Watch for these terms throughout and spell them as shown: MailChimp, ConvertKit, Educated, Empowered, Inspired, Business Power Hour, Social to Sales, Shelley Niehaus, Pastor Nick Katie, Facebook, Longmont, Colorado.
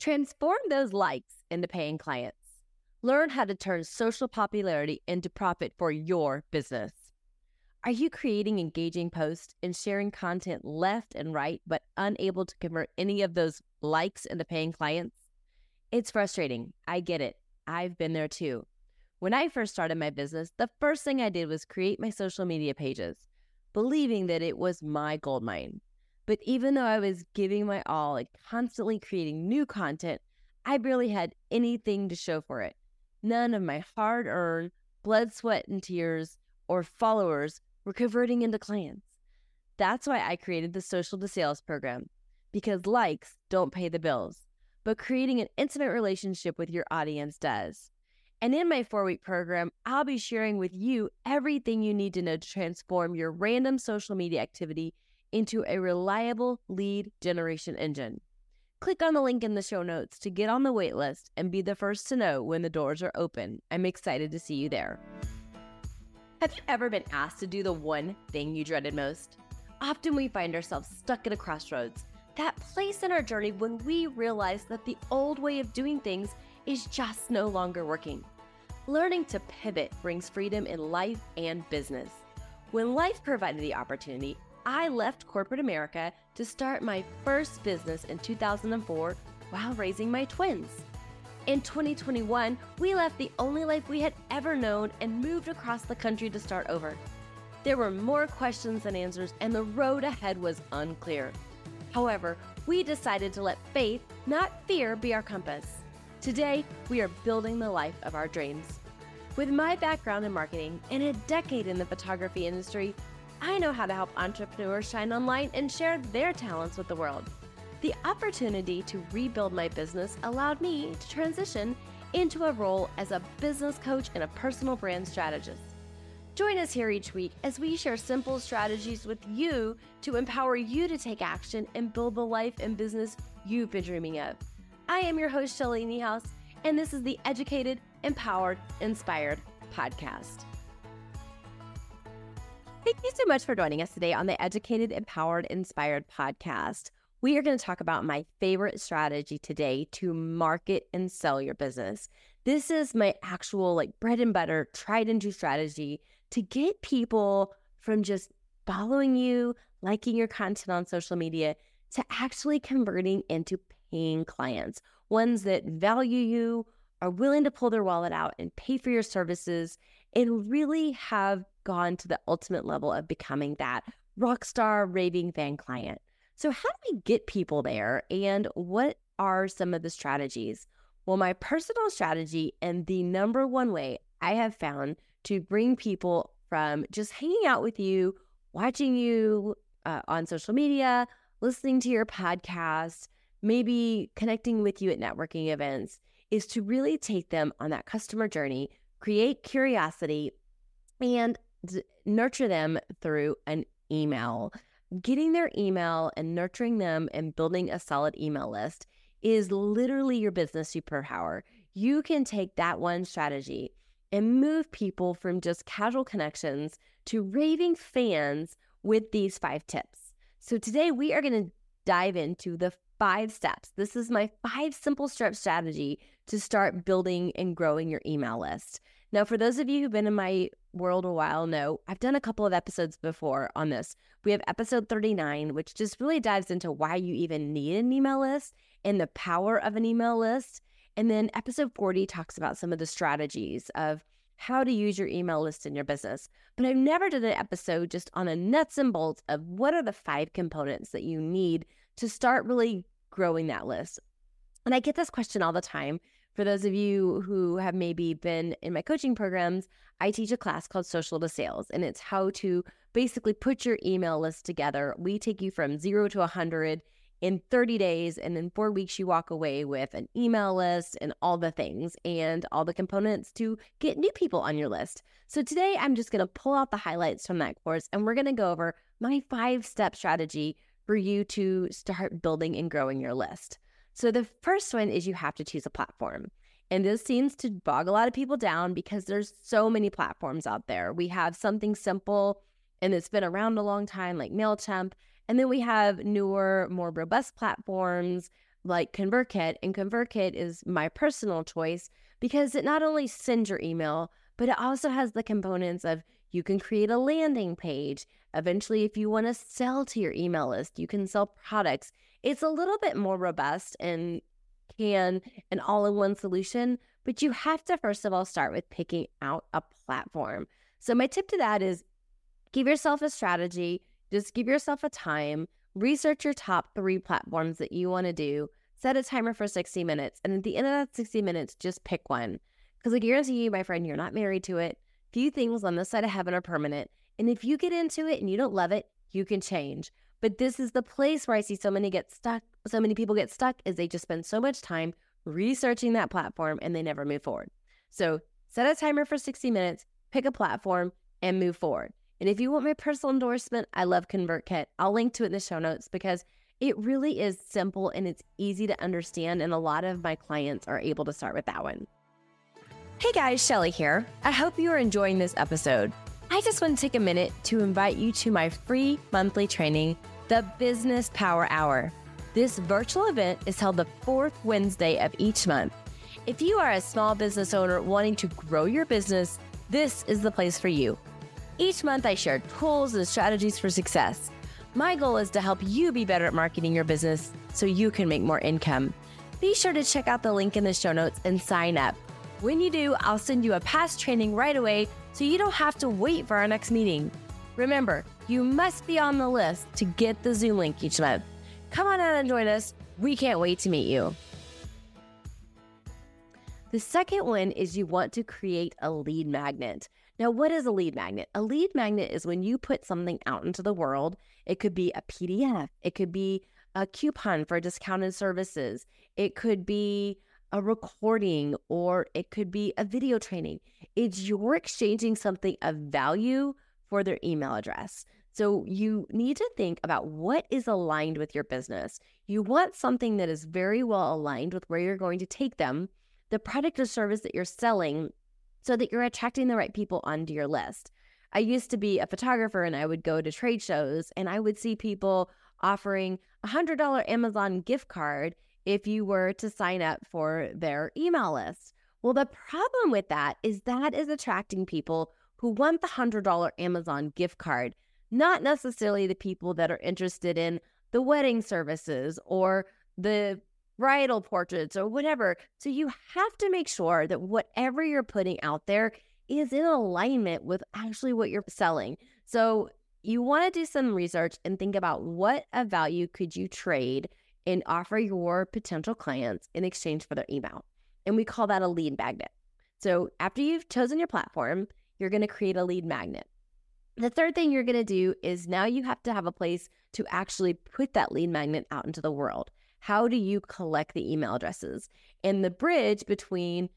Transform those likes into paying clients. Learn how to turn social popularity into profit for your business. Are you creating engaging posts and sharing content left and right, but unable to convert any of those likes into paying clients? It's frustrating. I get it. I've been there too. When I first started my business, the first thing I did was create my social media pages, believing that it was my goldmine. But even though I was giving my all and constantly creating new content, I barely had anything to show for it. None of my hard-earned blood, sweat, and tears or followers were converting into clients. That's why I created the Social to Sales program, because likes don't pay the bills, but creating an intimate relationship with your audience does. And in my 4-week program, I'll be sharing with you everything you need to know to transform your random social media activity into a reliable lead generation engine. Click on the link in the show notes to get on the wait list and be the first to know when the doors are open. I'm excited to see you there. Have you ever been asked to do the one thing you dreaded most? Often we find ourselves stuck at a crossroads, that place in our journey when we realize that the old way of doing things is just no longer working. Learning to pivot brings freedom in life and business. When life provided the opportunity, I left corporate America to start my first business in 2004 while raising my twins. In 2021, we left the only life we had ever known and moved across the country to start over. There were more questions than answers, and the road ahead was unclear. However, we decided to let faith, not fear, be our compass. Today, we are building the life of our dreams. With my background in marketing and a decade in the photography industry, I know how to help entrepreneurs shine online and share their talents with the world. The opportunity to rebuild my business allowed me to transition into a role as a business coach and a personal brand strategist. Join us here each week as we share simple strategies with you to empower you to take action and build the life and business you've been dreaming of. I am your host, Shelley Niehaus, and this is the Educated, Empowered, Inspired podcast. Thank you so much for joining us today on the Educated, Empowered, Inspired podcast. We are going to talk about my favorite strategy today to market and sell your business. This is my actual bread and butter, tried and true strategy to get people from just following you, liking your content on social media, to actually converting into paying clients, ones that value you, are willing to pull their wallet out and pay for your services, and really have gone to the ultimate level of becoming that rock star raving fan client. So how do we get people there, and what are some of the strategies? Well, my personal strategy and the number one way I have found to bring people from just hanging out with you, watching you on social media, listening to your podcast, maybe connecting with you at networking events, is to really take them on that customer journey, create curiosity, and nurture them through an email. Getting their email and nurturing them and building a solid email list is literally your business superpower. You can take that one strategy and move people from just casual connections to raving fans with these 5 tips. So today we are going to dive into the 5 steps. This is my 5 simple step strategy to start building and growing your email list. Now, for those of you who've been in my world a while know, I've done a couple of episodes before on this. We have episode 39, which just really dives into why you even need an email list and the power of an email list. And then episode 40 talks about some of the strategies of how to use your email list in your business. But I've never done an episode just on the nuts and bolts of what are the 5 components that you need to start really growing that list. And I get this question all the time. For those of you who have maybe been in my coaching programs, I teach a class called Social to Sales, and it's how to basically put your email list together. We take you from 0 to 100 in 30 days, and in 4 weeks, you walk away with an email list and all the things and all the components to get new people on your list. So today, I'm just going to pull out the highlights from that course, and we're going to go over my 5-step strategy for you to start building and growing your list. So the first one is you have to choose a platform. And this seems to bog a lot of people down because there's so many platforms out there. We have something simple and it's been around a long time like MailChimp. And then we have newer, more robust platforms like ConvertKit. And ConvertKit is my personal choice because it not only sends your email, but it also has the components of you can create a landing page. Eventually, if you want to sell to your email list, you can sell products. It's a little bit more robust and can an all-in-one solution, but you have to, first of all, start with picking out a platform. So my tip to that is give yourself a strategy, just give yourself a time, research your top 3 platforms that you want to do, set a timer for 60 minutes, and at the end of that 60 minutes, just pick one. Because I guarantee you, my friend, you're not married to it. Few things on this side of heaven are permanent. And if you get into it and you don't love it, you can change. But this is the place where I see so many people get stuck is they just spend so much time researching that platform and they never move forward. So set a timer for 60 minutes, pick a platform, and move forward. And if you want my personal endorsement, I love ConvertKit. I'll link to it in the show notes because it really is simple and it's easy to understand. And a lot of my clients are able to start with that one. Hey guys, Shelley here. I hope you are enjoying this episode. I just want to take a minute to invite you to my free monthly training, the Business Power Hour. This virtual event is held the 4th Wednesday of each month. If you are a small business owner wanting to grow your business, this is the place for you. Each month, I share tools and strategies for success. My goal is to help you be better at marketing your business so you can make more income. Be sure to check out the link in the show notes and sign up. When you do, I'll send you a past training right away so you don't have to wait for our next meeting. Remember, you must be on the list to get the Zoom link each month. Come on out and join us. We can't wait to meet you. The second one is you want to create a lead magnet. Now, what is a lead magnet? A lead magnet is when you put something out into the world. It could be a PDF. It could be a coupon for discounted services. It could be a recording, or it could be a video training. It's you're exchanging something of value for their email address. So you need to think about what is aligned with your business. You want something that is very well aligned with where you're going to take them, the product or service that you're selling, so that you're attracting the right people onto your list. I used to be a photographer and I would go to trade shows and I would see people offering a $100 Amazon gift card if you were to sign up for their email list. Well, the problem with that is attracting people who want the $100 Amazon gift card, not necessarily the people that are interested in the wedding services or the bridal portraits or whatever. So you have to make sure that whatever you're putting out there is in alignment with actually what you're selling. So you want to do some research and think about what a value could you trade and offer your potential clients in exchange for their email. And we call that a lead magnet. So after you've chosen your platform, you're going to create a lead magnet. The third thing you're going to do is now you have to have a place to actually put that lead magnet out into the world. How do you collect the email addresses? And the bridge between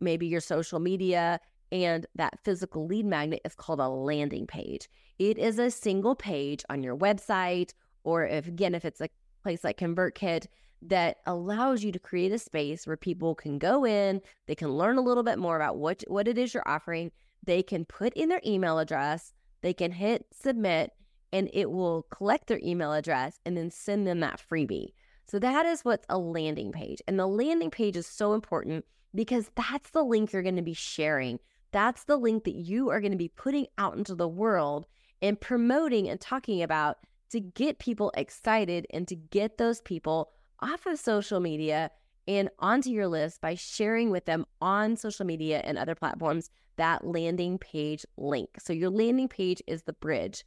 maybe your social media and that physical lead magnet is called a landing page. It is a single page on your website, or if it's a place like ConvertKit that allows you to create a space where people can go in, they can learn a little bit more about what it is you're offering, they can put in their email address, they can hit submit, and it will collect their email address and then send them that freebie. So that is what's a landing page. And the landing page is so important because that's the link you're going to be sharing. That's the link that you are going to be putting out into the world and promoting and talking about to get people excited and to get those people off of social media and onto your list by sharing with them on social media and other platforms that landing page link. So your landing page is the bridge.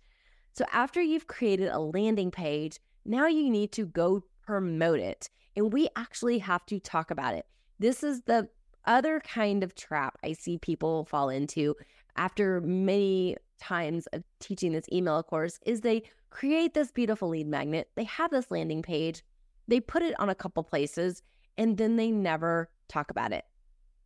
So after you've created a landing page, now you need to go promote it. And we actually have to talk about it. This is the other kind of trap I see people fall into after many times of teaching this email course is they create this beautiful lead magnet. They have this landing page. They put it on a couple places and then they never talk about it.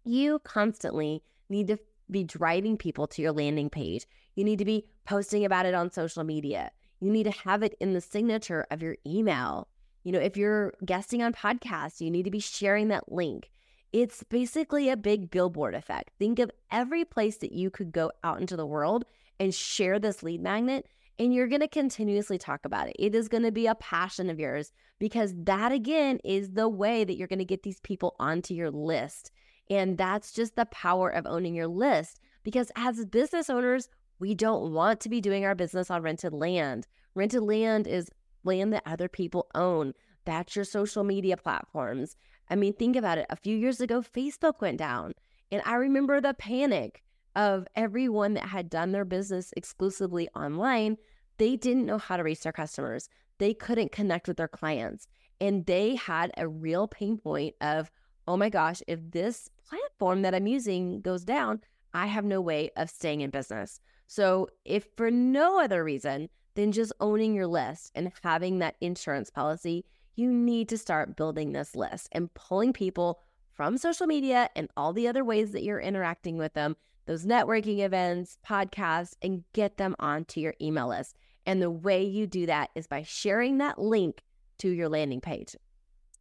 You constantly need to be driving people to your landing page. You need to be posting about it on social media. You need to have it in the signature of your email. You know, if you're guesting on podcasts, you need to be sharing that link. It's basically a big billboard effect. Think of every place that you could go out into the world and share this lead magnet And you're going to continuously talk about it. It is going to be a passion of yours, because that, again, is the way that you're going to get these people onto your list. And that's just the power of owning your list, because as business owners, we don't want to be doing our business on rented land. Rented land is land that other people own. That's your social media platforms. I mean, think about it. A few years ago, Facebook went down, and I remember the panic of everyone that had done their business exclusively online. They didn't know how to reach their customers. They couldn't connect with their clients. And they had a real pain point of, oh my gosh, if this platform that I'm using goes down, I have no way of staying in business. So if for no other reason than just owning your list and having that insurance policy, you need to start building this list and pulling people from social media and all the other ways that you're interacting with them, those networking events, podcasts, and get them onto your email list. And the way you do that is by sharing that link to your landing page.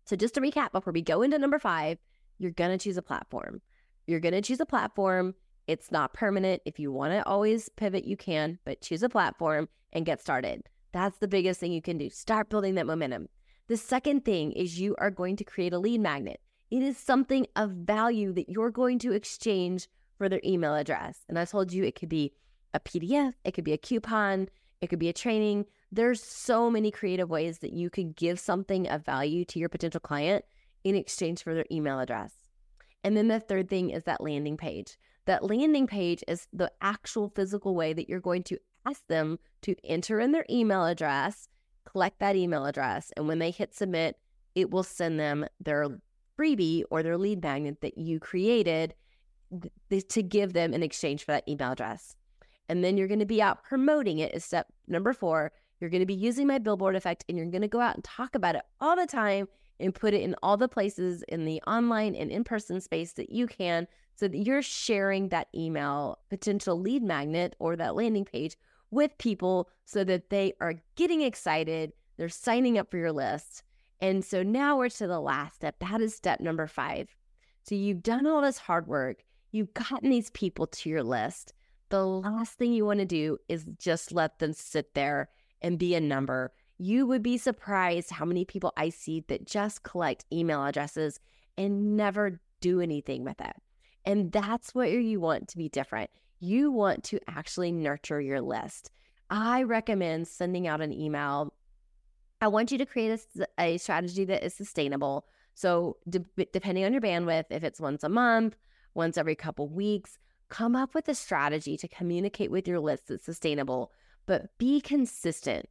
So just to recap, before we go into number 5, you're going to choose a platform. You're going to choose a platform. It's not permanent. If you want to always pivot, you can, but choose a platform and get started. That's the biggest thing you can do. Start building that momentum. The second thing is you are going to create a lead magnet. It is something of value that you're going to exchange for their email address. And I told you it could be a PDF, it could be a coupon, it could be a training. There's so many creative ways that you could give something of value to your potential client in exchange for their email address. And then the third thing is that landing page. That landing page is the actual physical way that you're going to ask them to enter in their email address, collect that email address, and when they hit submit, it will send them their freebie or their lead magnet that you created to give them in exchange for that email address. And then you're going to be out promoting it is step number 4. You're going to be using my billboard effect, and you're going to go out and talk about it all the time and put it in all the places in the online and in-person space that you can, so that you're sharing that email potential lead magnet or that landing page with people so that they are getting excited, they're signing up for your list. And so now we're to the last step. That is step number 5. So you've done all this hard work. You've gotten these people to your list. The last thing you want to do is just let them sit there and be a number. You would be surprised how many people I see that just collect email addresses and never do anything with it. And that's where you want to be different. You want to actually nurture your list. I recommend sending out an email. I want you to create a strategy that is sustainable. So depending on your bandwidth, if it's once a month, once every couple weeks, come up with a strategy to communicate with your list that's sustainable, but be consistent.